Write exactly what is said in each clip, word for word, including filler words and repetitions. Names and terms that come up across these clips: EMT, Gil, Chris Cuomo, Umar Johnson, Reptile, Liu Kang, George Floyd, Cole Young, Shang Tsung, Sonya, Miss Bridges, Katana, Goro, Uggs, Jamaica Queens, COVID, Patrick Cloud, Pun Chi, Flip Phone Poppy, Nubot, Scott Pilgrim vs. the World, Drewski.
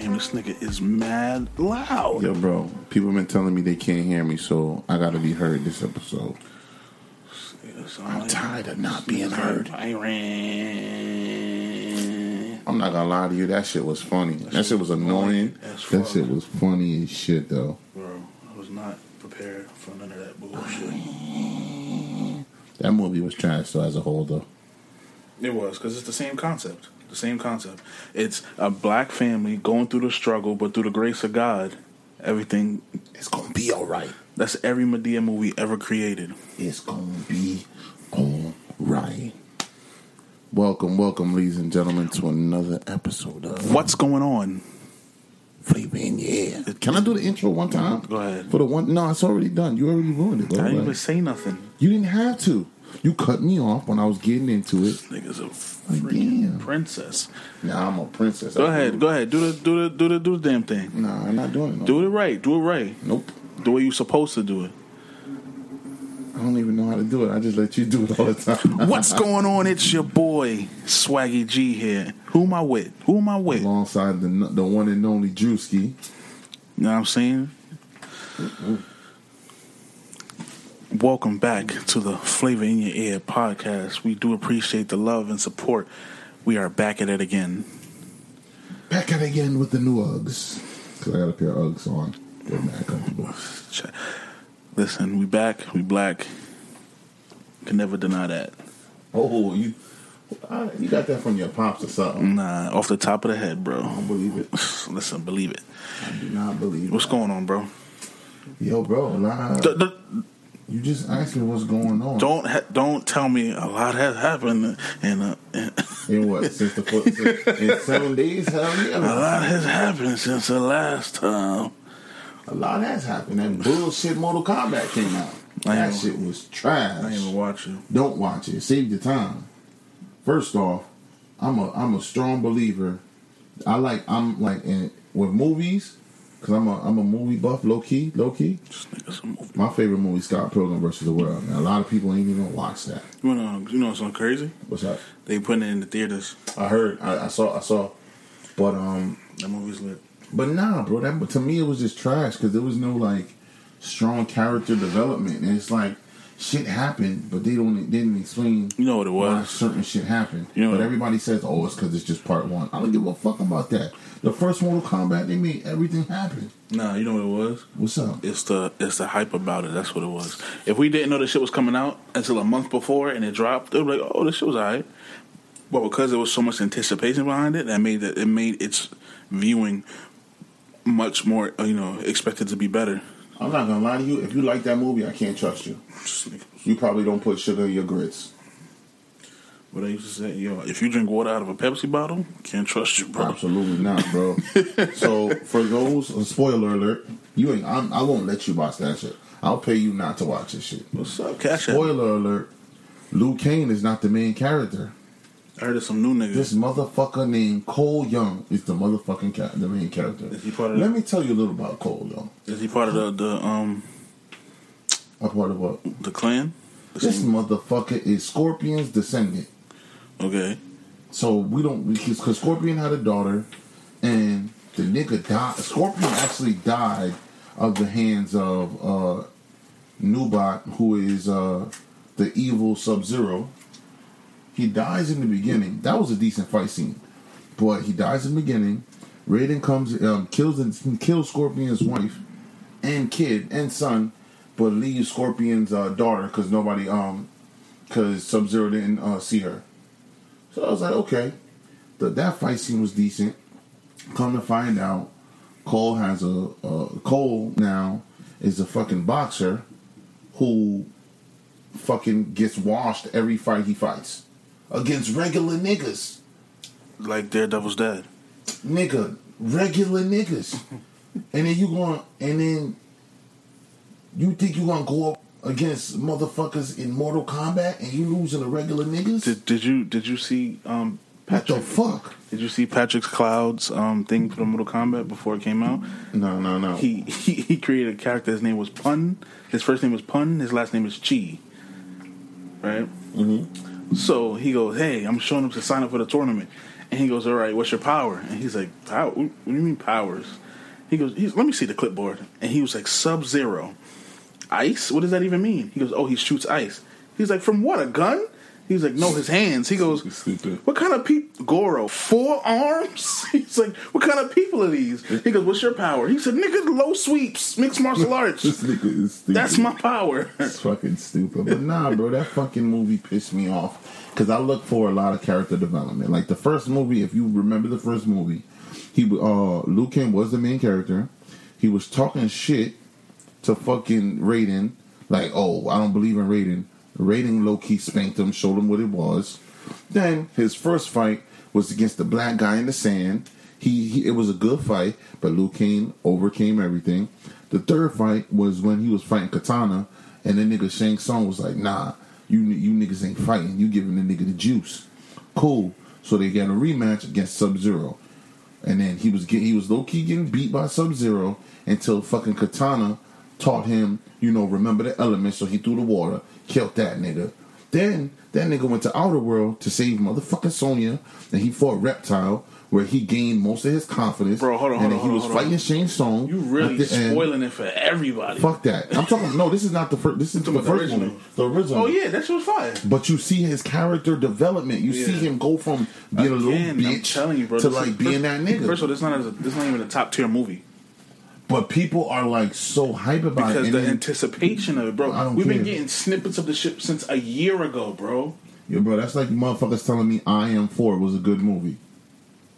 Damn, this nigga is mad loud. Yo, bro, people have been telling me they can't hear me, so I gotta be heard this episode. So I'm tired of not being heard. I'm not gonna lie to you, that shit was funny. That, that shit was annoying. That shit was funny as shit, though. Bro, I was not prepared for none of that bullshit. That movie was trash, though, as a whole, though. It was, because it's the same concept. The same concept. It's a black family going through the struggle, but through the grace of God, everything is gonna be alright. That's every Madea movie ever created. It's gonna be alright. Welcome, welcome, ladies and gentlemen, to another episode of What's Going On? Flavor In Your Ear. Can I do the intro one time? Go ahead. For the one, no, it's already done. You already ruined it. I didn't even say nothing. You didn't have to. You cut me off when I was getting into it. This nigga's a freaking like, princess. Nah, I'm a princess. Go ahead, go ahead. Do the do the do the do the damn thing. Nah, I'm not doing it. No do more. it right. Do it right. Nope. The way you supposed to do it. I don't even know how to do it. I just let you do it all the time. What's going on? It's your boy Swaggy G here. Who am I with? Who am I with? Alongside the the one and only Drewski. You know what I'm saying? Mm-mm. Welcome back to the Flavor In Your Ear podcast. We do appreciate the love and support. We are back at it again. Back at it again with the new Uggs. Because I got a pair of Uggs on. They're mad comfortable. Listen, we back, we black. Can never deny that. Oh, you uh, you got that from your pops or something? Nah, off the top of the head, bro. I don't believe it. Listen, believe it. I do not believe it. What's that. going on, bro? Yo, bro, nah. The, the, you just asked me what's going on. Don't ha- don't tell me a lot has happened in uh, in, in what since the since, in seven days. Hell yeah, a lot has happened since the last time. A lot has happened. That bullshit Mortal Kombat came out. That shit was trash. I didn't even watch it. Don't watch it. Save your time. First off, I'm a I'm a strong believer. I like I'm like in with movies because I'm a I'm a movie buff. Low key, low key. Just think it's a movie. My favorite movie, Scott Pilgrim versus the World. Now, a lot of people ain't even watch that. You know, you know what's so crazy? What's that? They putting it in the theaters. I heard. I, I saw. I saw. But um, that movie's lit. But nah, bro, that, to me it was just trash because there was no, like, strong character development. And it's like, shit happened, but they don't they didn't explain you know what it was. why certain shit happened. You know but everybody says, oh, it's because it's just part one. I don't give a fuck about that. The first Mortal Kombat, they made everything happen. Nah, you know what it was? What's up? It's the it's the hype about it. That's what it was. If we didn't know this shit was coming out until a month before and it dropped, they were like, oh, this shit was all right. But because there was so much anticipation behind it, that made that it made its viewing much more, you know, expected to be better. I'm not gonna lie to you. If you like that movie, I can't trust you. You probably don't put sugar in your grits. But I used to say, yo, if you drink water out of a Pepsi bottle, can't trust you, bro. Absolutely not, bro. So for those, a spoiler alert, you ain't. I'm, I won't let you watch that shit. I'll pay you not to watch this shit. What's up, Cash? Spoiler alert: Liu Kang is not the main character. I heard of some new niggas. This motherfucker named Cole Young is the motherfucking ca- the main character. Is he part of Let the, me tell you a little about Cole Young. Is he part of the, the um? A part of what? The clan. The this same. motherfucker is Scorpion's descendant. Okay. So we don't because Scorpion had a daughter, and the nigga died. Scorpion actually died of the hands of uh, Nubot, who is uh, the evil Sub-Zero. He dies in the beginning. That was a decent fight scene, but he dies in the beginning. Raiden comes, um, kills and kills Scorpion's wife and kid and son, but leaves Scorpion's uh, daughter because nobody, um, because Sub-Zero didn't uh, see her. So I was like, okay, the, that fight scene was decent. Come to find out, Cole has a uh, Cole now is a fucking boxer who fucking gets washed every fight he fights. Against regular niggas. Like Daredevil's dad. Nigga. Regular niggas. And then you going and then you think you gonna go up against motherfuckers in Mortal Kombat and you losing to regular niggas? Did, did you did you see um Patrick, what the fuck? Did you see Patrick Cloud's um thing for the Mortal Kombat before it came out? No, no, no. He he, he created a character, his name was Pun. His first name was Pun, his last name is Chi. Right? Mm-hmm. So he goes, hey, I'm showing him to sign up for the tournament. And he goes, all right, what's your power? And he's like, power? What do you mean powers? He goes, he's, let me see the clipboard. And he was like, Sub-Zero. Ice? What does that even mean? He goes, oh, he shoots ice. He's like, from what, a gun? He's like, no, his hands. He goes, what kind of people? Goro, four arms? He's like, what kind of people are these? He goes, what's your power? He said, nigga, low sweeps, mixed martial arts. This nigga is stupid. That's my power. It's fucking stupid. But nah, bro, that fucking movie pissed me off. Because I look for a lot of character development. Like the first movie, if you remember the first movie, he uh, Liu Kang was the main character. He was talking shit to fucking Raiden. Like, oh, I don't believe in Raiden. Raiden low-key spanked him, showed him what it was. Then his first fight was against the black guy in the sand. He, he It was a good fight, but Liu Kang overcame everything. The third fight was when he was fighting Katana, and the nigga Shang Tsung was like, nah, you you niggas ain't fighting. You giving the nigga the juice. Cool. So they got a rematch against Sub-Zero. And then he was get, he was low-key getting beat by Sub-Zero until fucking Katana taught him, you know, remember the elements, so he threw the water. Killed that nigga. Then that nigga went to Outer World to save motherfucking Sonya, and he fought Reptile, where he gained most of his confidence. Bro, hold on, and hold on, he hold was on, fighting Shang Tsung. You really spoiling end. It for everybody. Fuck that. I'm talking. No, this is not the first. This is the first one. The original. Oh yeah, that shit was fire. But you see his character development. You yeah. see him go from being Again, a little bitch you, bro, to like is, being that nigga. First of all, this not a, this not even a top tier movie. But people are like so hype about because it because the anticipation of it, bro. I don't We've care. been getting snippets of the shit since a year ago, bro. Yeah, bro, that's like motherfuckers telling me I Am four was a good movie.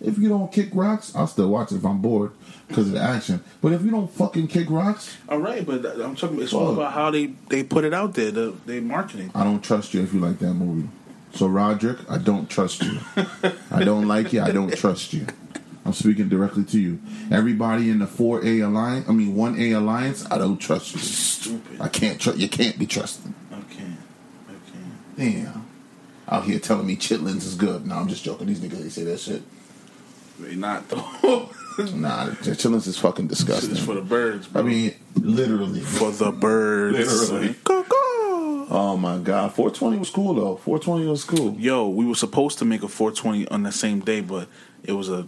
If you don't kick rocks, I'll still watch it if I'm bored because of the action. But if you don't fucking kick rocks, all right. But I'm talking. It's all about how they, they put it out there. The they marketing. I don't trust you if you like that movie. So Roderick, I don't trust you. I don't like you. I don't trust you. I'm speaking directly to you. Everybody in the four A alliance, I mean one A alliance, I don't trust you. Stupid. I can't trust. You can't be trusted. Okay. Okay. Damn. Out here telling me chitlins is good. No, I'm just joking. These niggas, they say that shit. They not though. Nah, the chitlins is fucking disgusting. This is for the birds, bro. I mean, literally for the birds. Literally. Oh my god, four twenty was cool though. four twenty was cool. Yo, we were supposed to make a four twenty on the same day, but it was a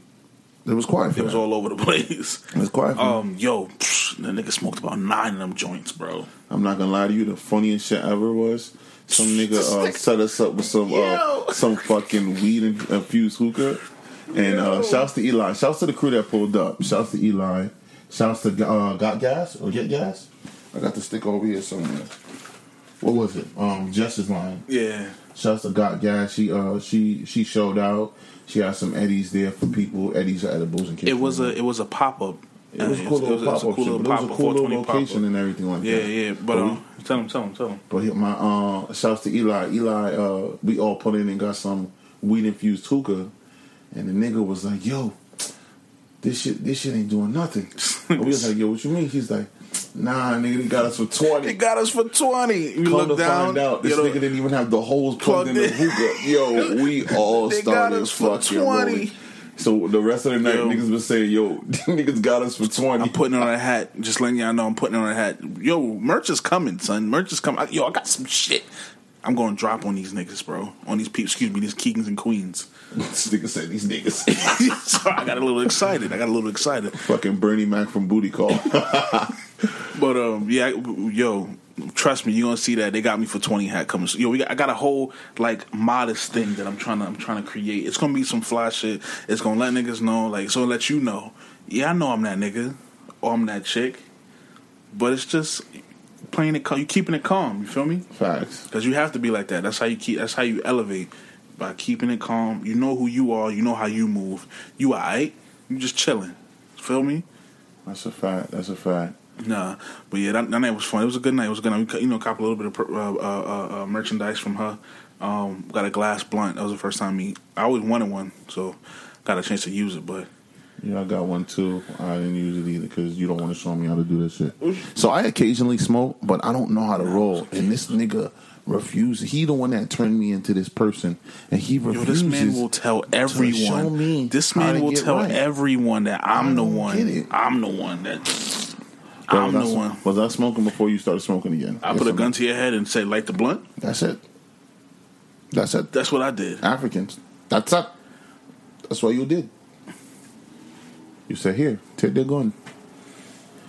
It was quiet. It man. was all over the place. It was quiet. Um, yo, psh, the nigga smoked about nine of them joints, bro. I'm not gonna lie to you. The funniest shit ever was some nigga uh, set us up with some uh, some fucking weed infused hookah. And uh, shouts to Eli. Shouts to the crew that pulled up. Shouts to Eli. Shouts to uh, Got Gas or Get Gas. I got the stick over here somewhere. What was it? Um, Justice Line. Yeah. Shouts to Got Gas. She uh she she showed out. She had some Eddies there for people. Eddies are edibles and kids. It was a it was a pop up. It was a cool little pop up. It was a cool little location and everything like yeah, that. Yeah, yeah. But, but um, we, tell him, tell him, tell him. But my uh, shouts to Eli. Eli, uh, we all put in and got some weed infused hookah, and the nigga was like, "Yo, this shit, this shit ain't doing nothing." We was like, "Yo, what you mean?" He's like, "Nah, nigga, they got us for twenty. They got us for twenty. You Come look to down, find out, this nigga didn't even have the holes plugged in the hookah. Yo, we all started as fucking twenty. So the rest of the night, yo, niggas been saying, "Yo, niggas got us for twenty." I'm putting on a hat, just letting y'all know I'm putting on a hat. Yo, merch is coming, son. Merch is coming. Yo, I got some shit. I'm going to drop on these niggas, bro. On these people, excuse me, these Keegans and Queens. This nigga said these niggas. So I got a little excited. I got a little excited. Fucking Bernie Mac from Booty Call. But um, yeah, yo, trust me, you gonna see that they got me for twenty hat coming. Yo, we got, I got a whole like modest thing that I'm trying to I'm trying to create. It's gonna be some fly shit. It's gonna let niggas know, like, so let you know. Yeah, I know I'm that nigga or I'm that chick, but it's just playing it calm. You keeping it calm. You feel me? Facts. Because you have to be like that. That's how you keep. That's how you elevate, by keeping it calm. You know who you are. You know how you move. You alright. You just chilling. Feel me? That's a fact. That's a fact. Nah, but yeah, that, that night was fun. It was a good night. It was a good night. We, you know, cop a little bit of uh, uh, uh, merchandise from her. Um, got a glass blunt. That was the first time me. I always wanted one, so got a chance to use it. But yeah, I got one too. I didn't use it either because you don't want to show me how to do this shit. So I occasionally smoke, but I don't know how to roll. And this nigga refuses. He the one that turned me into this person, and he refuses. Yo, this man will tell everyone. Show me this man will tell right. everyone that I'm the one. Get it. I'm the one that. Bro, I'm the sm- one. Was I smoking before you started smoking again? I yes, put a gun to your head and say, light the blunt. That's it. That's it. That's what I did. Africans. That's it. That's what you did. You said, here, take the gun.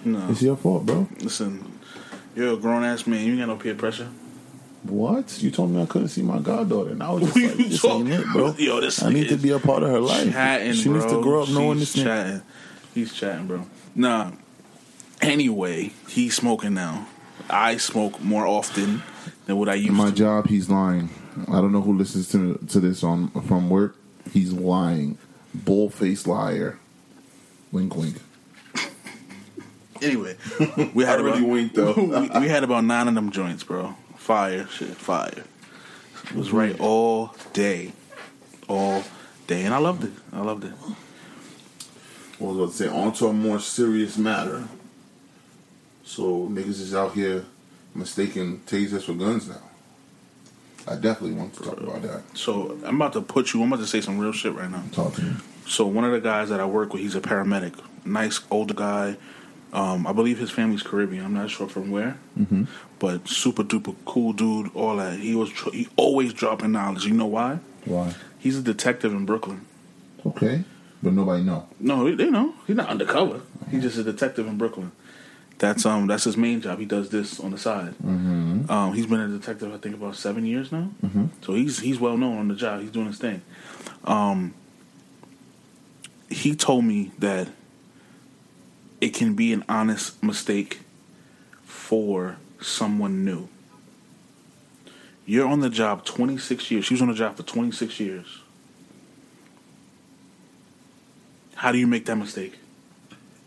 No. It's your fault, bro. Listen, you're a grown ass man. You ain't got no peer pressure. What? You told me I couldn't see my goddaughter, and I was just like, this ain't it, bro. Yo, this I need to be a part of her life. Chatting, she bro. needs to grow up She's knowing this chatting. He's chatting, bro. Nah. Anyway, he's smoking now. I smoke more often than what I used to. In my to. job, he's lying. I don't know who listens to to this on from work. He's lying. Bull-faced liar. Wink, wink. Anyway, we had I really about, winked though. we, we had about nine of them joints, bro. Fire, shit, fire. It was right all day. All day. And I loved it. I loved it. Well, I was about to say, on to a more serious matter. So, niggas is out here mistaking tasers for guns now. I definitely want to talk about that. So, I'm about to put you, I'm about to say some real shit right now. Talk to you. So, one of the guys that I work with, he's a paramedic. Nice, older guy. Um, I believe his family's Caribbean. I'm not sure from where, mm-hmm. but super duper cool dude. All that he was, tr- he always dropping knowledge. You know why? Why? He's a detective in Brooklyn. Okay, but nobody know. No, they know. He's not undercover. Uh-huh. He's just a detective in Brooklyn. That's um, that's his main job. He does this on the side. Mm-hmm. Um, he's been a detective, I think, about seven years now. Mm-hmm. So he's he's well known on the job. He's doing his thing. Um, he told me that it can be an honest mistake for someone new. You're on the job twenty-six years. She was on the job for twenty-six years. How do you make that mistake?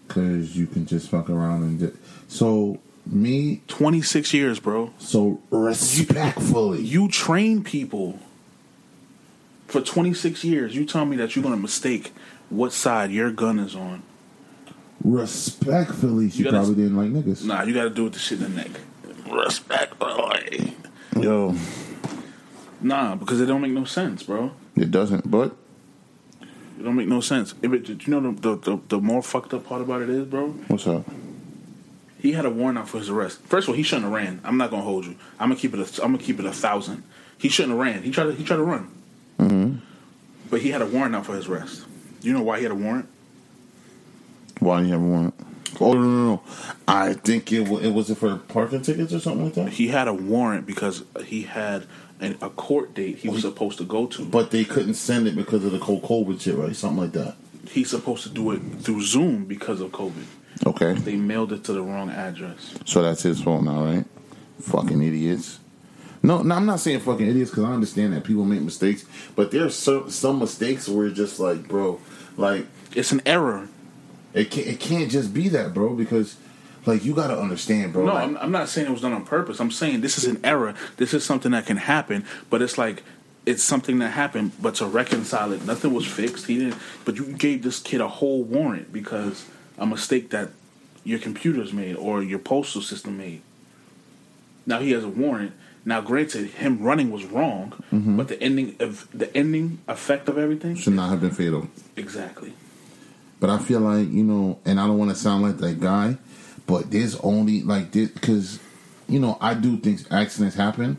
Because you can just fuck around and just... So, me... twenty-six years, bro. So, respectfully. You, you train people for twenty-six years. You tell me that you're going to mistake what side your gun is on. Respectfully, she gotta, probably didn't like niggas. Nah, you gotta do with the shit in the neck. Respectfully. Yo. Nah, because it don't make no sense, bro. It doesn't, but it don't make no sense. It, you know the, the, the, the more fucked up part about it is, bro? What's up? He had a warrant out for his arrest. First of all, he shouldn't have ran. I'm not gonna hold you. I'm gonna keep it a, I'm gonna keep it a thousand. He shouldn't have ran. He tried to, he tried to run. Mm-hmm. But he had a warrant out for his arrest. You know why he had a warrant? Why do you have one? Oh, no, no, no. I think it, w- it was it for parking tickets or something like that? He had a warrant because he had an, a court date he was well, he, supposed to go to. But they couldn't send it because of the cold COVID shit, right? Something like that. He's supposed to do it through Zoom because of COVID. Okay. They mailed it to the wrong address. So that's his fault now, right? Fucking idiots. No, no, I'm not saying fucking idiots because I understand that people make mistakes. But there are some, some mistakes where it's just like, bro, like... It's an error. It can't, it can't just be that, bro, because, like, you got to understand, bro. No, like, I'm, I'm not saying it was done on purpose. I'm saying this is an error. This is something that can happen, but it's like, it's something that happened, but to reconcile it, nothing was fixed. He didn't, but you gave this kid a whole warrant because a mistake that your computer's made or your postal system made. Now he has a warrant. Now, granted, him running was wrong, mm-hmm. but the ending of the ending effect of everything should not have been fatal. Exactly. But I feel like, you know, and I don't want to sound like that guy, but there's only, like, this, because, you know, I do think accidents happen,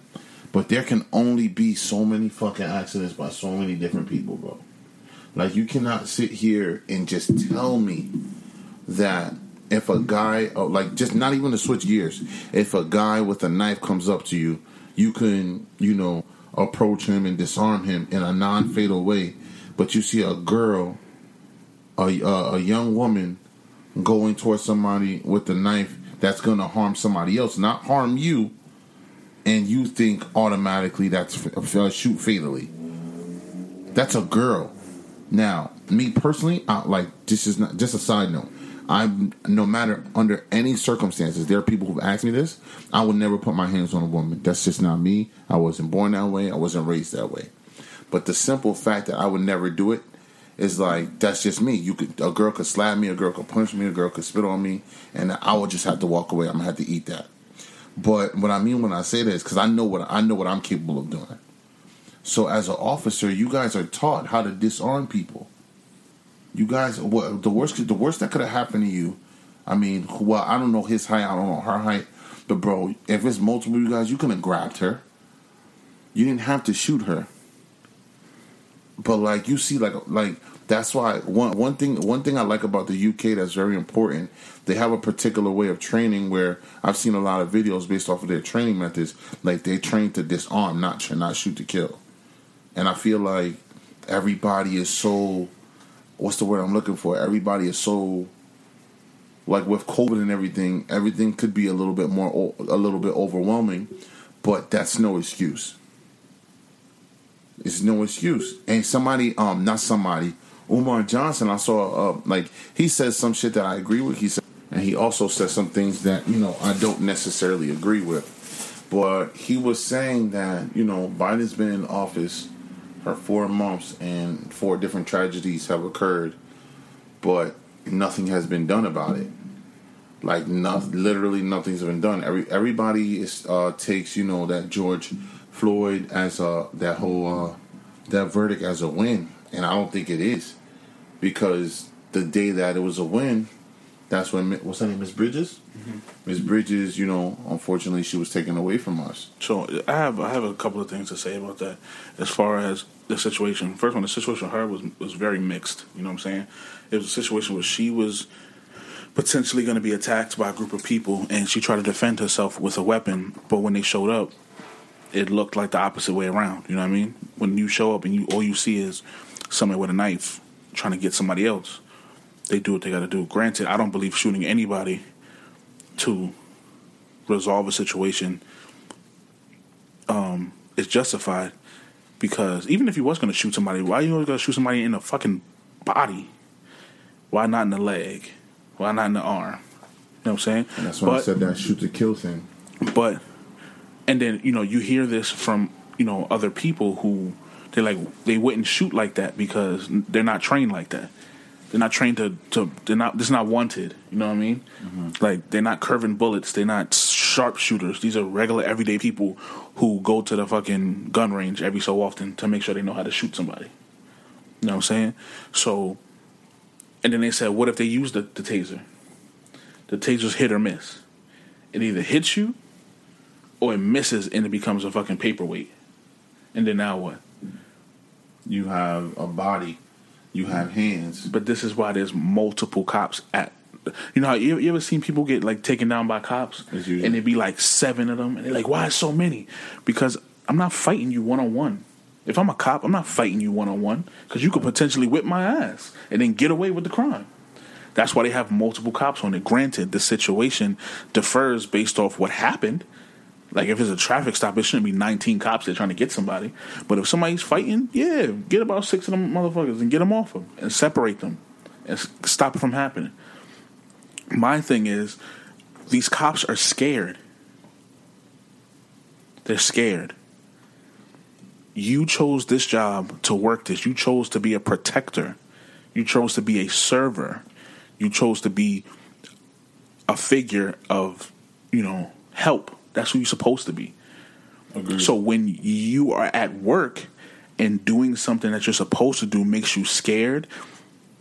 but there can only be so many fucking accidents by so many different people, bro. Like, you cannot sit here and just tell me that if a guy, like, just not even to switch gears, if a guy with a knife comes up to you, you can, you know, approach him and disarm him in a non-fatal way, but you see a girl... A, uh, a young woman going towards somebody with a knife that's going to harm somebody else, not harm you, and you think automatically that's uh, shoot fatally. That's a girl. Now, me personally, I, like this is not just a side note. I'm no matter under any circumstances. There are people who've asked me this. I would never put my hands on a woman. That's just not me. I wasn't born that way. I wasn't raised that way. But the simple fact that I would never do it. It's like, that's just me. You could A girl could slap me, a girl could punch me, a girl could spit on me, and I would just have to walk away. I'm going to have to eat that. But what I mean when I say that is because I know what I know what I'm capable of doing. So as an officer, you guys are taught how to disarm people. You guys, what, the worst the worst that could have happened to you, I mean, well, I don't know his height, I don't know her height, but bro, if it's multiple of you guys, you could have grabbed her. You didn't have to shoot her. But like you see, like like That's why one one thing one thing I like about the U K that's very important. They have a particular way of training where I've seen a lot of videos based off of their training methods. Like they train to disarm, not not shoot to kill. And I feel like everybody is so. What's the word I'm looking for? Everybody is so. Like with COVID and everything, everything could be a little bit more, a little bit overwhelming, but that's no excuse. It's no excuse. And somebody, um, not somebody, Umar Johnson, I saw, uh, like he says some shit that I agree with. He said, and he also says some things that you know I don't necessarily agree with. But he was saying that you know Biden's been in office for four months and four different tragedies have occurred, but nothing has been done about it. Like, not, literally nothing's been done. Every everybody is uh, takes you know that George Floyd as a that whole uh, that verdict as a win, and I don't think it is, because the day that it was a win, that's when what's her name, Miss Bridges, Miss mm-hmm. Bridges, you know, unfortunately she was taken away from us. So I have I have a couple of things to say about that as far as the situation. First one, the situation with her was was very mixed. You know what I'm saying? It was a situation where she was potentially going to be attacked by a group of people, and she tried to defend herself with a weapon. But when they showed up, it looked like the opposite way around. You know what I mean? When you show up and you all you see is somebody with a knife trying to get somebody else, they do what they got to do. Granted, I don't believe shooting anybody to resolve a situation um, is justified, because even if you was going to shoot somebody, why are you always going to shoot somebody in the fucking body? Why not in the leg? Why not in the arm? You know what I'm saying? And that's why I said that shoot to kill thing. But, and then, you know, you hear this from, you know, other people who, they like, they wouldn't shoot like that because they're not trained like that. They're not trained to, to they're not, this is not wanted. You know what I mean? Mm-hmm. Like, they're not curving bullets. They're not sharpshooters. These are regular, everyday people who go to the fucking gun range every so often to make sure they know how to shoot somebody. You know what I'm saying? So, and then they said, what if they use the, the taser? The taser's hit or miss. It either hits you or it misses and it becomes a fucking paperweight. And then now what? You have a body. You have hands. But this is why there's multiple cops at... You know how you, you ever seen people get like taken down by cops? Usually. And it'd be like seven of them. And they're like, why so many? Because I'm not fighting you one-on-one. If I'm a cop, I'm not fighting you one-on-one, because you could potentially whip my ass and then get away with the crime. That's why they have multiple cops on it. Granted, the situation differs based off what happened. Like, if it's a traffic stop, it shouldn't be nineteen cops that are trying to get somebody. But if somebody's fighting, yeah, get about six of them motherfuckers and get them off them and separate them and stop it from happening. My thing is, these cops are scared. They're scared. You chose this job to work this. You chose to be a protector. You chose to be a server. You chose to be a figure of, you know, help. That's who you're supposed to be. Agreed. So when you are at work and doing something that you're supposed to do makes you scared,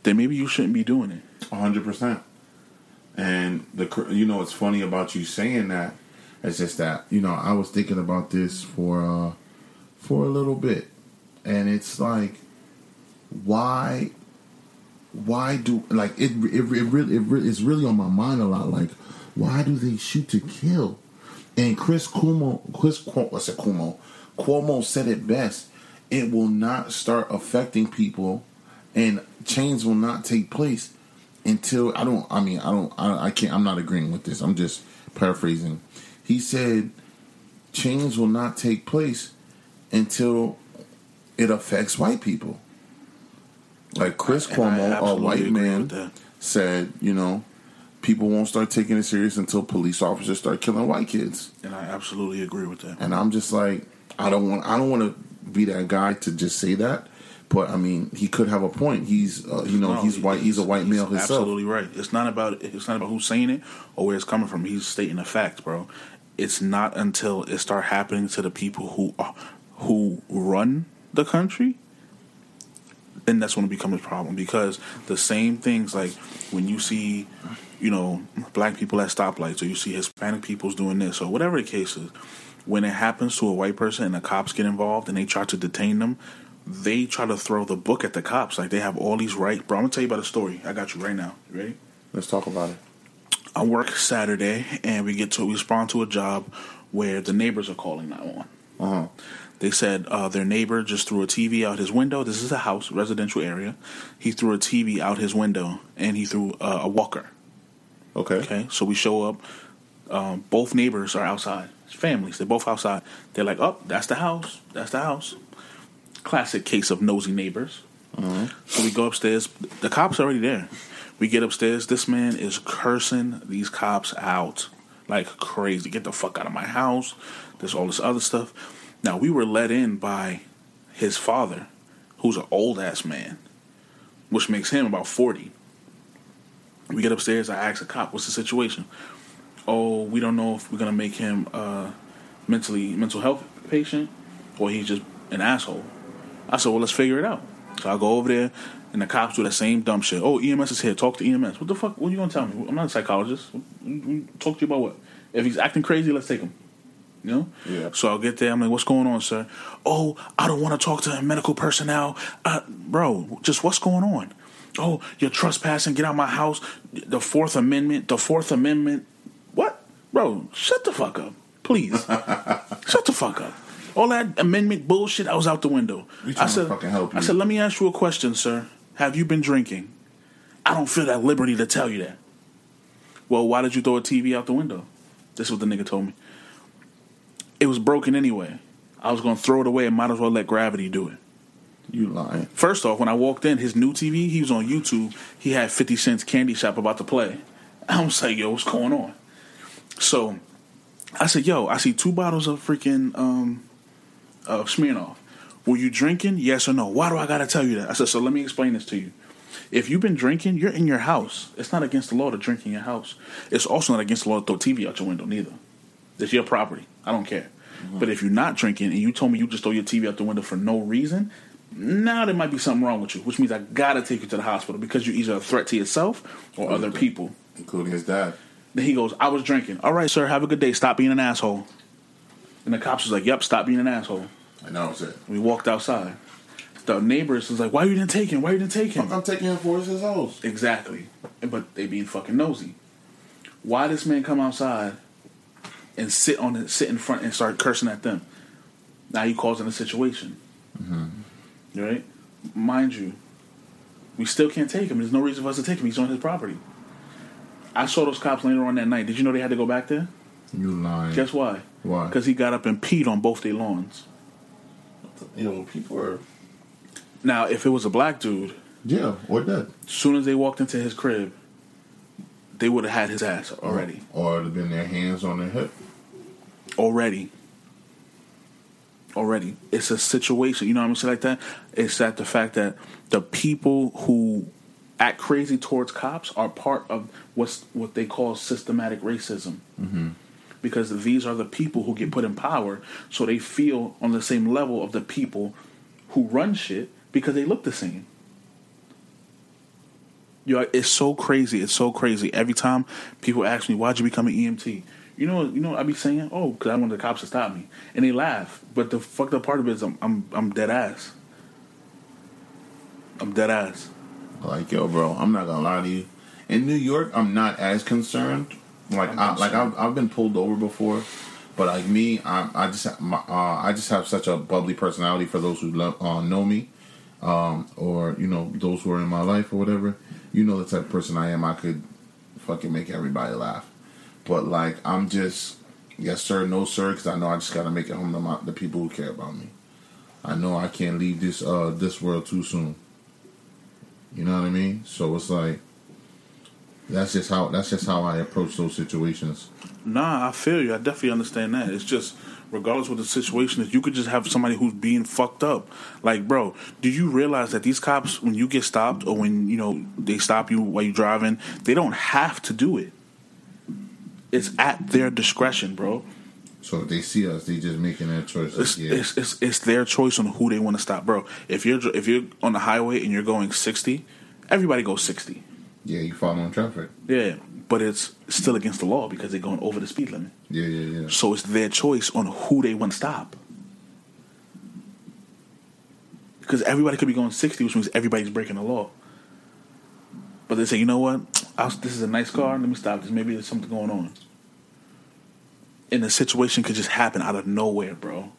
then maybe you shouldn't be doing it. one hundred percent. And, the you know, it's funny about you saying that. It's just that, you know, I was thinking about this for... Uh, for a little bit. And it's like, why, why do, like, it, it, it really, it really, it's really on my mind a lot. Like, why do they shoot to kill? And Chris Cuomo, Chris Cuomo, what's it, Cuomo? Cuomo said it best. It will not start affecting people, and change will not take place until, I don't, I mean, I don't, I, I can't, I'm not agreeing with this. I'm just paraphrasing. He said, change will not take place until it affects white people. Like Chris Cuomo, a white man, said, you know, people won't start taking it serious until police officers start killing white kids. And I absolutely agree with that. And I'm just like, I don't want, I don't want to be that guy to just say that, but I mean, he could have a point. He's, uh, you know, no, he's white. He's a white he's male himself. Absolutely right. It's not about, it's not about who's saying it or where it's coming from. He's stating a fact, bro. It's not until it start happening to the people who are, who run the country, then that's when it becomes a problem. Because the same things, like when you see, you know, black people at stoplights, or you see Hispanic people's doing this, or whatever the case is, when it happens to a white person and the cops get involved and they try to detain them, they try to throw the book at the cops. Like, they have all these rights. Bro, I'm going to tell you about a story. I got you right now. You ready? Let's talk about it. I work Saturday, and we get to we respond to a job where the neighbors are calling nine one one. Uh-huh. They said uh, their neighbor just threw a T V out his window. This is a house, residential area. He threw a T V out his window, and he threw uh, a walker. Okay. Okay, so we show up. Um, both neighbors are outside. It's families. They're both outside. They're like, oh, that's the house. That's the house. Classic case of nosy neighbors. Uh-huh. So we go upstairs. The cops are already there. We get upstairs. This man is cursing these cops out like crazy. Get the fuck out of my house. There's all this other stuff. Now, we were let in by his father, who's an old-ass man, which makes him about forty. We get upstairs. I ask the cop, what's the situation? Oh, we don't know if we're going to make him uh, mentally mental health patient or he's just an asshole. I said, well, let's figure it out. So I go over there, and the cops do that same dumb shit. Oh, E M S is here. Talk to E M S. What the fuck? What are you going to tell me? I'm not a psychologist. Talk to you about what? If he's acting crazy, let's take him. You know? Yeah. So I'll get there. I'm like, what's going on, sir? Oh, I don't want to talk to medical personnel. Uh, bro, just what's going on? Oh, you're trespassing. Get out of my house. The Fourth Amendment. The Fourth Amendment. What? Bro, shut the fuck up. Please. Shut the fuck up. All that amendment bullshit, I was out the window. I said, fucking help you. I said, let me ask you a question, sir. Have you been drinking? I don't feel that liberty to tell you that. Well, why did you throw a T V out the window? This is what the nigga told me. It was broken anyway. I was going to throw it away and might as well let gravity do it. You lying. First off, when I walked in, his new T V, he was on YouTube. He had fifty Cent's Candy Shop about to play. I was like, yo, what's going on? So I said, yo, I see two bottles of freaking um, uh, Smirnoff. Were you drinking? Yes or no? Why do I got to tell you that? I said, so let me explain this to you. If you've been drinking, you're in your house. It's not against the law to drink in your house. It's also not against the law to throw T V out your window, neither. It's your property. I don't care. Mm-hmm. But if you're not drinking and you told me you just throw your T V out the window for no reason, now there might be something wrong with you, which means I got to take you to the hospital because you're either a threat to yourself or including other people. Including his dad. Then he goes, I was drinking. All right, sir, have a good day. Stop being an asshole. And the cops was like, yep, stop being an asshole. And that was it. We walked outside. The neighbors was like, why you didn't take him? Why you didn't take him? I'm taking him for his house. Exactly. But they being fucking nosy. Why this man come outside and sit on it, sit in front and start cursing at them? Now you causing a situation. Mm-hmm. Right? Mind you, we still can't take him. There's no reason for us to take him. He's on his property. I saw those cops later on that night. Did you know they had to go back there? You lying. Guess why? Why? Because he got up and peed on both their lawns. You know, people are... Now, if it was a black dude... Yeah, or that. As soon as they walked into his crib, they would have had his ass already. Or it would have been their hands on their hip. Already. Already. It's a situation. You know what I'm saying? Like that. It's that the fact that the people who act crazy towards cops are part of what's what they call systematic racism. Mm-hmm. Because these are the people who get put in power, so they feel on the same level of the people who run shit because they look the same. You know, it's so crazy. It's so crazy. Every time people ask me, why'd you become an E M T? You know, you know, I be saying, oh, because I want the cops to stop me. And they laugh. But the fucked up part of it is I'm, I'm, I'm dead ass. I'm dead ass. Like, yo, bro, I'm not going to lie to you. In New York, I'm not as concerned. Like, I, like I've, I've been pulled over before. But like me, I, I just my, uh, I just have such a bubbly personality for those who love, uh, know me. Um, or, you know, those who are in my life or whatever. You know the type of person I am. I could fucking make everybody laugh. But, like, I'm just, yes, sir, no, sir, because I know I just got to make it home to my, the people who care about me. I know I can't leave this uh, this world too soon. You know what I mean? So it's like, that's just how that's just how I approach those situations. Nah, I feel you. I definitely understand that. It's just, regardless of what the situation is, you could just have somebody who's being fucked up. Like, bro, do you realize that these cops, when you get stopped or when, you know, they stop you while you're driving, they don't have to do it. It's at their discretion, bro. So if they see us, they just making that choice. Like, it's, yeah. it's, it's, it's their choice on who they want to stop, bro. If you're if you're on the highway and you're going sixty, everybody goes sixty. Yeah, you following traffic. Yeah, but it's still against the law because they're going over the speed limit. Yeah, yeah, yeah. So it's their choice on who they want to stop. because everybody could be going sixty, which means everybody's breaking the law. But they say, you know what? I was, this is a nice car. Let me stop this. Maybe there's something going on. And the situation could just happen out of nowhere, bro.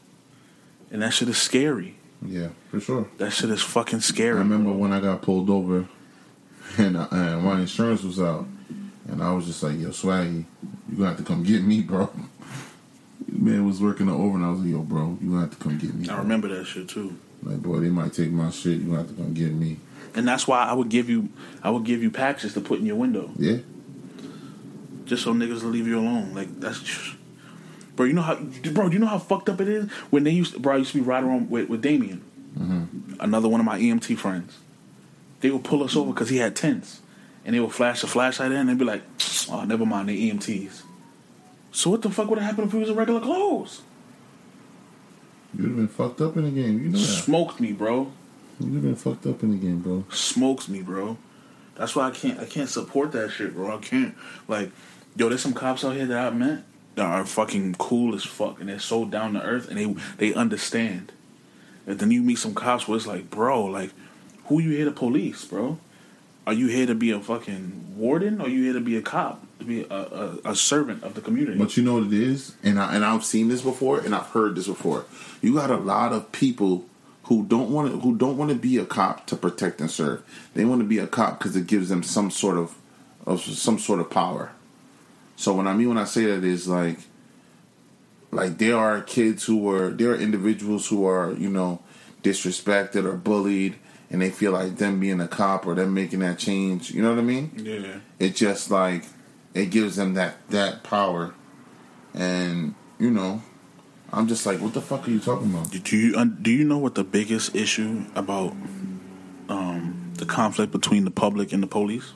And that shit is scary. Yeah, for sure. That shit is fucking scary. I remember bro. when I got pulled over, and, I, and my insurance was out, and I was just like, yo, Swaggy, you're going to have to come get me, bro. Man was working over, and I was like, yo, bro, you're going to have to come get me. Bro. I remember that shit, too. Like, boy, they might take my shit. You're going to have to come get me. And that's why I would give you I would give you patches to put in your window. Yeah. Just so niggas will leave you alone. Like, that's... Bro, you know how... Bro, do you know how fucked up it is? When they used to... Bro, I used to be riding around with, with Damien. Mm-hmm. Another one of my E M T friends. They would pull us over because he had tents. And they would flash the flashlight in and they'd be like, oh, never mind, they're E M Ts. So what the fuck would have happened if we was in regular clothes? You would have been fucked up in the game. You know that. Smoked me, bro. You've been fucked up in the game, bro. Smokes me, bro. That's why I can't I can't support that shit, bro. I can't. Like, yo, there's some cops out here that I met that are fucking cool as fuck, and they're so down to earth, and they they understand. And then you meet some cops where it's like, bro, like, who you here to police, bro? Are you here to be a fucking warden, or are you here to be a cop, to be a, a, a servant of the community? But you know what it is? And, I, and I've seen this before, and I've heard this before. You got a lot of people... Who don't want to? Who don't want to be a cop to protect and serve? They want to be a cop because it gives them some sort of, of, some sort of power. So what I mean when I say that is like, like there are kids who are there are individuals who are you know disrespected or bullied, and they feel like them being a cop or them making that change. You know what I mean? Yeah. It just like it gives them that that power, and you know. I'm just like, what the fuck are you talking about? Do you do you know what the biggest issue about um, the conflict between the public and the police?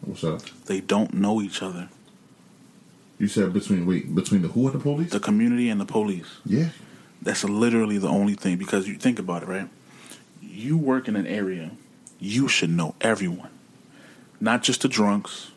What's that? They don't know each other. You said between wait between the who and the police? The community and the police. Yeah, that's literally the only thing. Because you think about it, right? You work in an area, you should know everyone, not just the drunks,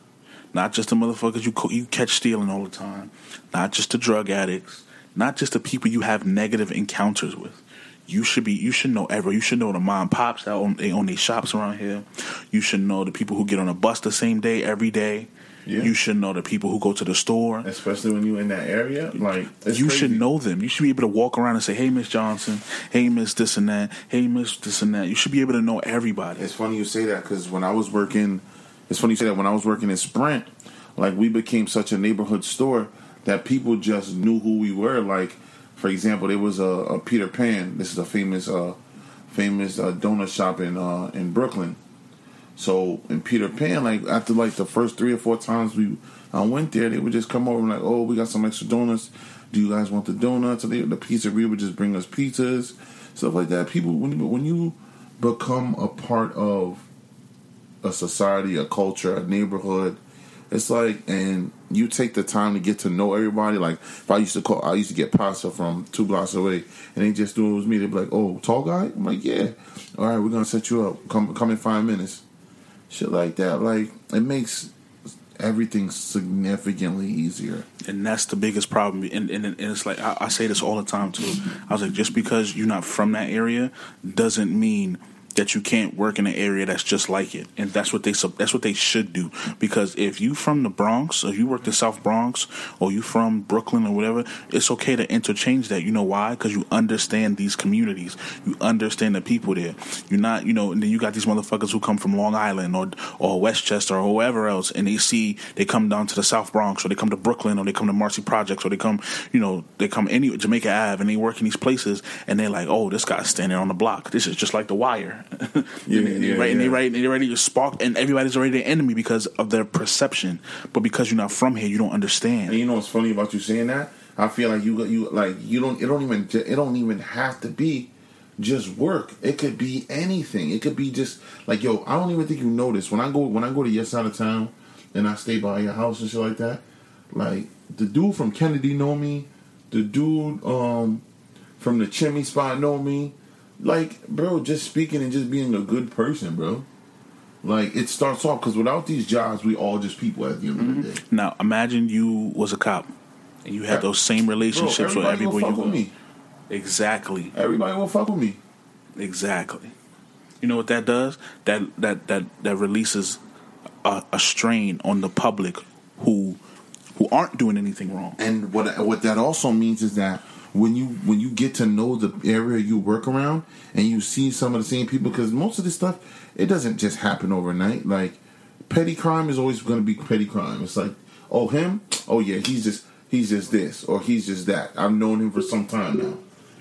not just the motherfuckers you co- you catch stealing all the time, not just the drug addicts. Not just the people you have negative encounters with. You should be. You should know everyone. You should know the mom and pops that own they own their shops around here. You should know the people who get on a bus the same day every day. Yeah. You should know the people who go to the store, especially when you're in that area. Like you crazy. Should know them. You should be able to walk around and say, "Hey, Miss Johnson. Hey, Miss This and That. Hey, Miss This and That." You should be able to know everybody. It's funny you say that because when I was working, it's funny you say that when I was working at Sprint, like we became such a neighborhood store. That people just knew who we were. Like, for example, there was a, a Peter Pan. This is a famous, uh, famous uh, donut shop in uh, in Brooklyn. So in Peter Pan, like after like the first three or four times we I went there, they would just come over and like, oh, we got some extra donuts. Do you guys want the donuts? Or they, the pizzeria would just bring us pizzas, stuff like that. People, when you, when you become a part of a society, a culture, a neighborhood. It's like, and you take the time to get to know everybody. Like, if I used to call, I used to get pasta from two blocks away, and they just knew it was me. They'd be like, "Oh, tall guy." I'm like, "Yeah, all right, we're gonna set you up. Come, come in five minutes." Shit like that. Like, it makes everything significantly easier. And that's the biggest problem. And and, and it's like I, I say this all the time too. I was like, just because you're not from that area doesn't mean. That you can't work in an area that's just like it, and that's what they that's what they should do. Because if you from the Bronx, or you work the South Bronx, or you from Brooklyn or whatever, it's okay to interchange that. You know why? Because you understand these communities, you understand the people there. You're not, you know, and then you got these motherfuckers who come from Long Island or or Westchester or whoever else, and they see they come down to the South Bronx, or they come to Brooklyn, or they come to Marcy Projects, or they come, you know, they come any Jamaica Ave, and they work in these places, and they're like, oh, this guy's standing on the block. This is just like The Wire. yeah, and they, yeah, right, yeah. And they right, and they already just sparked, and everybody's already their enemy because of their perception. But because you're not from here, you don't understand. And you know what's funny about you saying that? I feel like you, you like you don't. It don't even. It don't even have to be just work. It could be anything. It could be just like yo. I don't even think you notice when I go when I go to your side of town and I stay by your house and shit like that. Like the dude from Kennedy know me. The dude um, from the chimney spot know me. Like, bro, just speaking and just being a good person, bro. Like, it starts off, because without these jobs, we all just people at the end mm-hmm. of the day. Now, imagine you was a cop, and you had those same relationships bro, with everywhere you go. Everybody will fuck with me. Exactly. Everybody will fuck with me. Exactly. You know what that does? That that that, that releases a, a strain on the public who who aren't doing anything wrong. And what what that also means is that when you when you get to know the area you work around and you see some of the same people, because most of this stuff, it doesn't just happen overnight. Like, petty crime is always going to be petty crime. It's like, oh, him? Oh, yeah, he's just he's just this or he's just that. I've known him for some time now.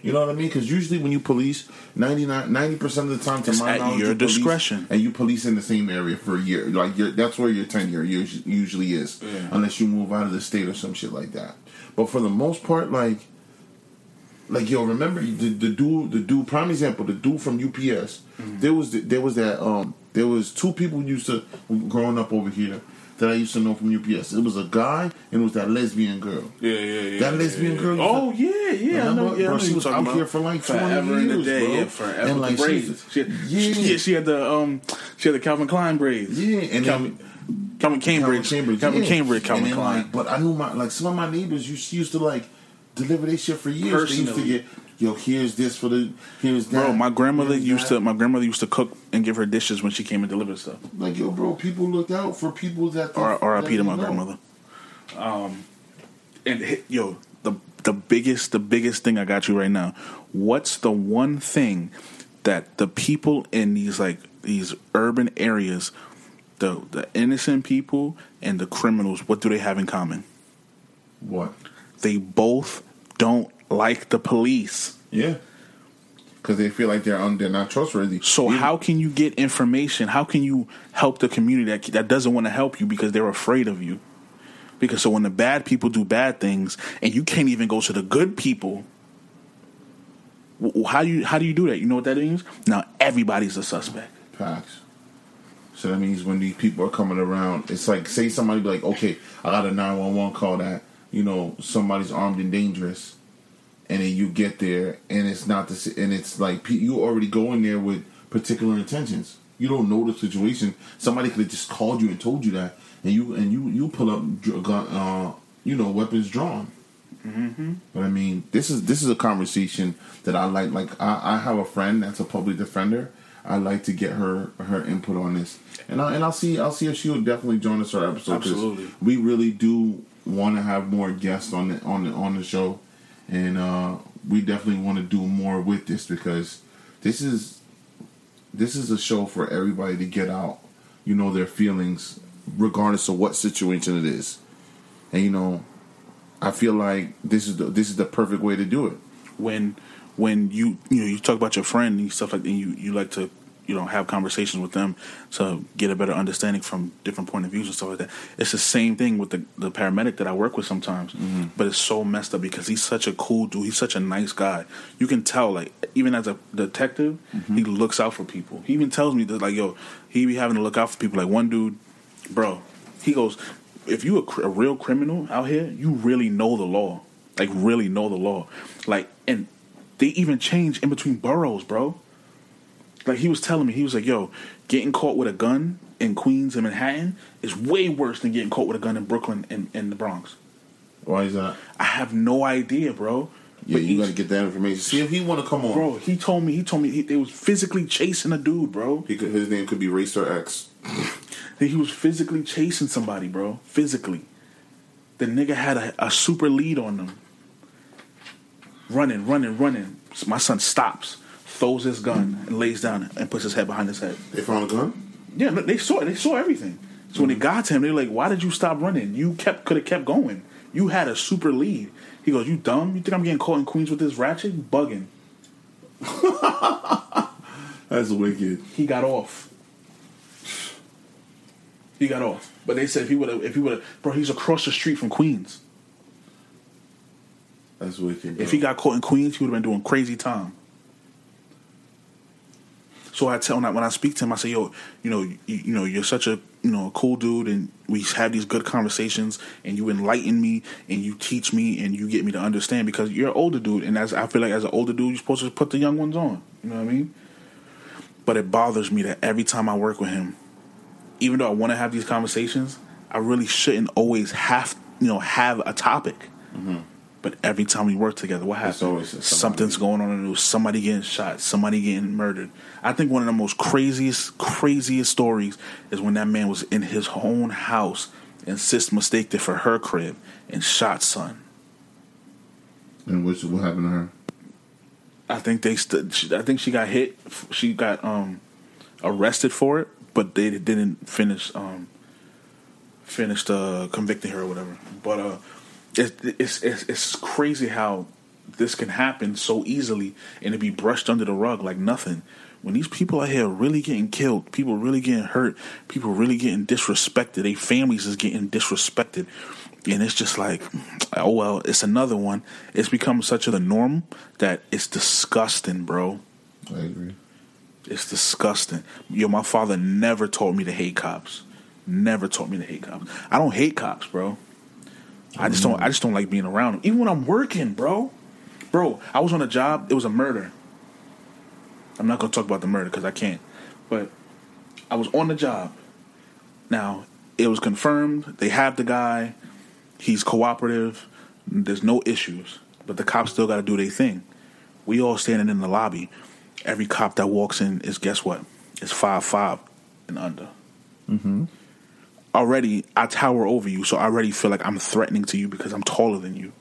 You know what I mean? Because usually when you police, ninety-nine, ninety percent of the time, to it's my at knowledge, your you discretion, and you police in the same area for a year. Like you're, that's where your tenure usually is, yeah. Unless you move out of the state or some shit like that. But for the most part, like, like yo, remember the, the dude, the dude, prime example, the dude from U P S. Mm-hmm. There was the, there was that um, there was two people used to growing up over here that I used to know from U P S. It was a guy and it was that lesbian girl. Yeah, yeah, yeah. That lesbian yeah, yeah. girl. Oh, like, yeah, yeah. I know, yeah, bro, I know she was out here for like forever in the day, bro. Yeah, forever. And like braids. She had, yeah. She, yeah, she had the um, she had the Calvin Klein braids. Yeah, and Calvin, then, Calvin Cambridge, Calvin Cambridge, Calvin, yeah. Cambridge, Calvin then, Klein. Like, but I knew my like some of my neighbors used used to like deliver their shit for years. Personally. They used to get. Yo, here's this for the here's that. Bro, my grandmother used to my grandmother used to cook and give her dishes when she came and delivered stuff. Like, yo, bro, people looked out for people that. R I P to my grandmother. Um, and hit, yo, the the biggest the biggest thing I got you right now. What's the one thing that the people in these like these urban areas, the the innocent people and the criminals, what do they have in common? What? They both don't like the police. Yeah. Because they feel like they're un- they're not trustworthy. So yeah. How can you get information? How can you help the community that that doesn't want to help you because they're afraid of you? Because so when the bad people do bad things and you can't even go to the good people, how do you, how do you do that? You know what that means? Now everybody's a suspect. Facts. So that means when these people are coming around, it's like, say somebody be like, okay, I got a nine one one call that, you know, somebody's armed and dangerous. And then you get there, and it's not the, and it's like you already go in there with particular intentions. You don't know the situation. Somebody could have just called you and told you that, and you and you you pull up, uh, you know, weapons drawn. Mm-hmm. But I mean, this is this is a conversation that I like. Like I, I have a friend that's a public defender. I like to get her her input on this, and I and I'll see I'll see if she will definitely join us for our episode. Absolutely, we really do want to have more guests on the on the, on the show. And uh, we definitely want to do more with this because this is this is a show for everybody to get out, you know, their feelings, regardless of what situation it is. And you know, I feel like this is the, this is the perfect way to do it. When when you you know you talk about your friend and stuff like that, and you you like to you know have conversations with them to get a better understanding from different point of views and stuff like that. It's the same thing with the, the paramedic that I work with sometimes, mm-hmm. But it's so messed up because he's such a cool dude. He's such a nice guy. You can tell, like, even as a detective, mm-hmm. He looks out for people. He even tells me that, like, yo, he be having to look out for people. Like one dude, bro, he goes, if you a, cr- a real criminal out here, you really know the law. Like, really know the law. Like, and they even change in between boroughs, bro. Like, he was telling me, he was like, yo, getting caught with a gun in Queens and Manhattan is way worse than getting caught with a gun in Brooklyn and, and the Bronx. Why is that? I have no idea, bro. Yeah, but you got to get that information. See if he want to come on. Bro, he told me, he told me he, they was physically chasing a dude, bro. He could, his name could be Racer X. He was physically chasing somebody, bro. Physically. The nigga had a, a super lead on them. Running, running, running. So my son stops. Throws his gun and lays down and puts his head behind his head. They found a gun? Yeah, look, they saw it. They saw everything. So mm-hmm. When they got to him, they're like, "Why did you stop running? You kept could have kept going. You had a super lead." He goes, "You dumb? You think I'm getting caught in Queens with this ratchet? You bugging." That's wicked. He got off. He got off. But they said if he would have, if he would have, bro, he's across the street from Queens. That's wicked. Bro. If he got caught in Queens, he would have been doing crazy time. So I tell him, when I speak to him, I say, "Yo, you know, you, you know, you're such a you know a cool dude, and we have these good conversations, and you enlighten me, and you teach me, and you get me to understand because you're an older dude, and as I feel like as an older dude, you're supposed to put the young ones on. You know what I mean? But it bothers me that every time I work with him, even though I want to have these conversations, I really shouldn't always have you know have a topic. Mm-hmm. But every time we work together, what happens? Always somebody. Something's going on in the news. Somebody getting shot. Somebody getting murdered. I think one of the most craziest, craziest stories is when that man was in his own house and sis mistaked it for her crib and shot son. And what's, what happened to her? I think they. St- I think she got hit. She got um, arrested for it, but they didn't finish um, finished uh, convicting her or whatever. But uh, it, it's it's it's crazy how this can happen so easily and it be brushed under the rug like nothing. When these people out here are really getting killed, people really getting hurt, people really getting disrespected, their families is getting disrespected. And it's just like, oh, well, it's another one. It's become such a the norm that it's disgusting, bro. I agree. It's disgusting. Yo, my father never taught me to hate cops. Never taught me to hate cops. I don't hate cops, bro. I just don't I just don't like being around them. Even when I'm working, bro. Bro, I was on a job. It was a murder. I'm not going to talk about the murder because I can't. But I was on the job. Now, it was confirmed. They have the guy. He's cooperative. There's no issues. But the cops still got to do their thing. We all standing in the lobby. Every cop that walks in is, guess what? It's five five and under. Mm-hmm. Already, I tower over you, so I already feel like I'm threatening to you because I'm taller than you.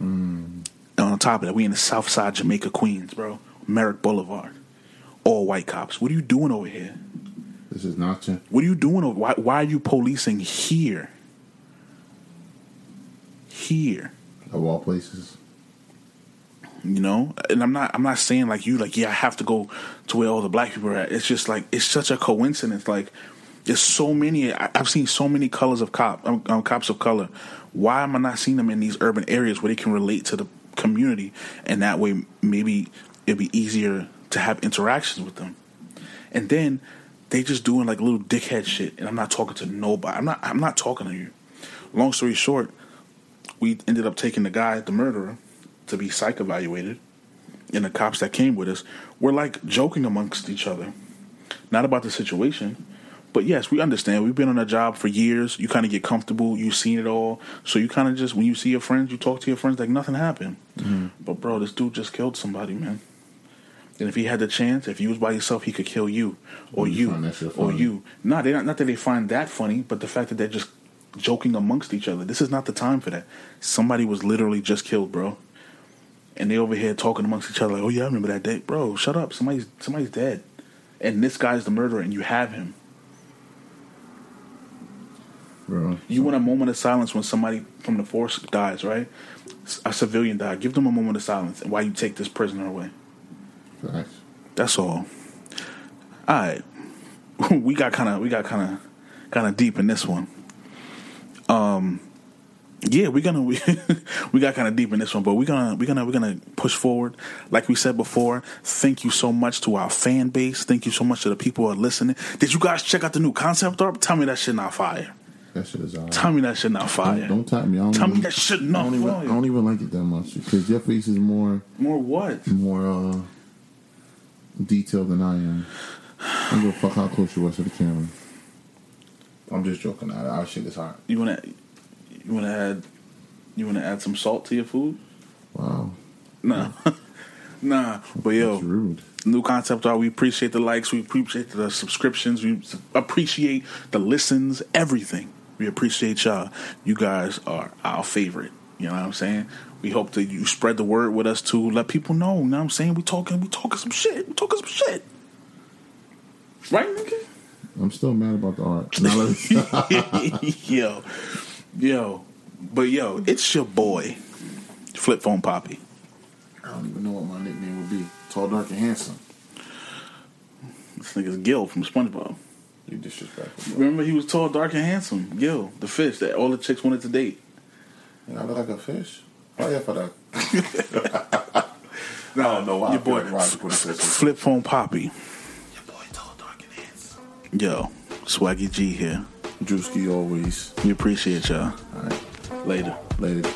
Mm. And on top of that, we in the south side Jamaica Queens, bro. Merrick Boulevard. All white cops. What are you doing over here? This is not to... What are you doing over... Why, why are you policing here? Here, of all places, you know. And I'm not, I'm not saying like you, like yeah, I have to go to where all the black people are at. It's just like it's such a coincidence. Like there's so many. I, I've seen so many colors of cop, um, um, cops of color. Why am I not seeing them in these urban areas where they can relate to the community, and that way maybe it'd be easier to have interactions with them. And then they just doing like little dickhead shit, and I'm not talking to nobody. I'm not, I'm not talking to you. Long story short. We ended up taking the guy, the murderer, to be psych evaluated. And the cops that came with us were like joking amongst each other. Not about the situation. But yes, we understand. We've been on a job for years. You kind of get comfortable. You've seen it all. So you kind of just, when you see your friends, you talk to your friends like nothing happened. Mm-hmm. But bro, this dude just killed somebody, man. And if he had the chance, if you was by yourself, he could kill you. Or you. you or you. Not, not, not that they find that funny, but the fact that they're just joking amongst each other. This is not the time for that. Somebody was literally just killed, bro. And they over here talking amongst each other like, oh yeah, I remember that day. Bro, shut up. Somebody's somebody's dead. And this guy's the murderer and you have him. Bro. You want a moment of silence when somebody from the force dies, right? A civilian died. Give them a moment of silence and why you take this prisoner away. Nice. That's all. Alright. we got kinda we got kinda kinda deep in this one. Um, yeah, we're gonna we, we got kind of deep in this one, but we're gonna we're gonna we're gonna push forward. Like we said before, thank you so much to our fan base. Thank you so much to the people who are listening. Did you guys check out the new concept art? Tell me that shit not fire. That shit is alright. Tell me that shit not fire. Don't, don't tell me. I don't tell even, me that shit not I don't fire. Even, I don't even like it that much because your face is more more what more uh, detailed than I am. I don't give a fuck how close you was to the camera. I'm just joking. Our shit is hot. You wanna, you wanna add, you wanna add some salt to your food? Wow. Nah, nah. But yo, that's rude. New concept art. We appreciate the likes. We appreciate the subscriptions. We appreciate the listens. Everything. We appreciate y'all. You guys are our favorite. You know what I'm saying? We hope that you spread the word with us too. Let people know. You know what I'm saying? We talking. We talking some shit. We talking some shit. Right, nigga? I'm still mad about the art. yo, yo, but yo, it's your boy, Flip Phone Poppy. I don't even know what my nickname would be. Tall, dark, and handsome. This nigga's Gil from SpongeBob. You disrespectful. Bro. Remember, he was tall, dark, and handsome. Gil, the fish that all the chicks wanted to date. And I look like a fish. Oh yeah, for that. No, no, I your boy, like F- F- Flip Phone Poppy. Yo, Swaggy G here. Drewski always. We appreciate y'all. All right. Later. Later.